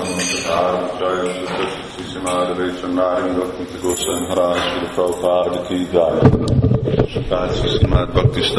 Bhakti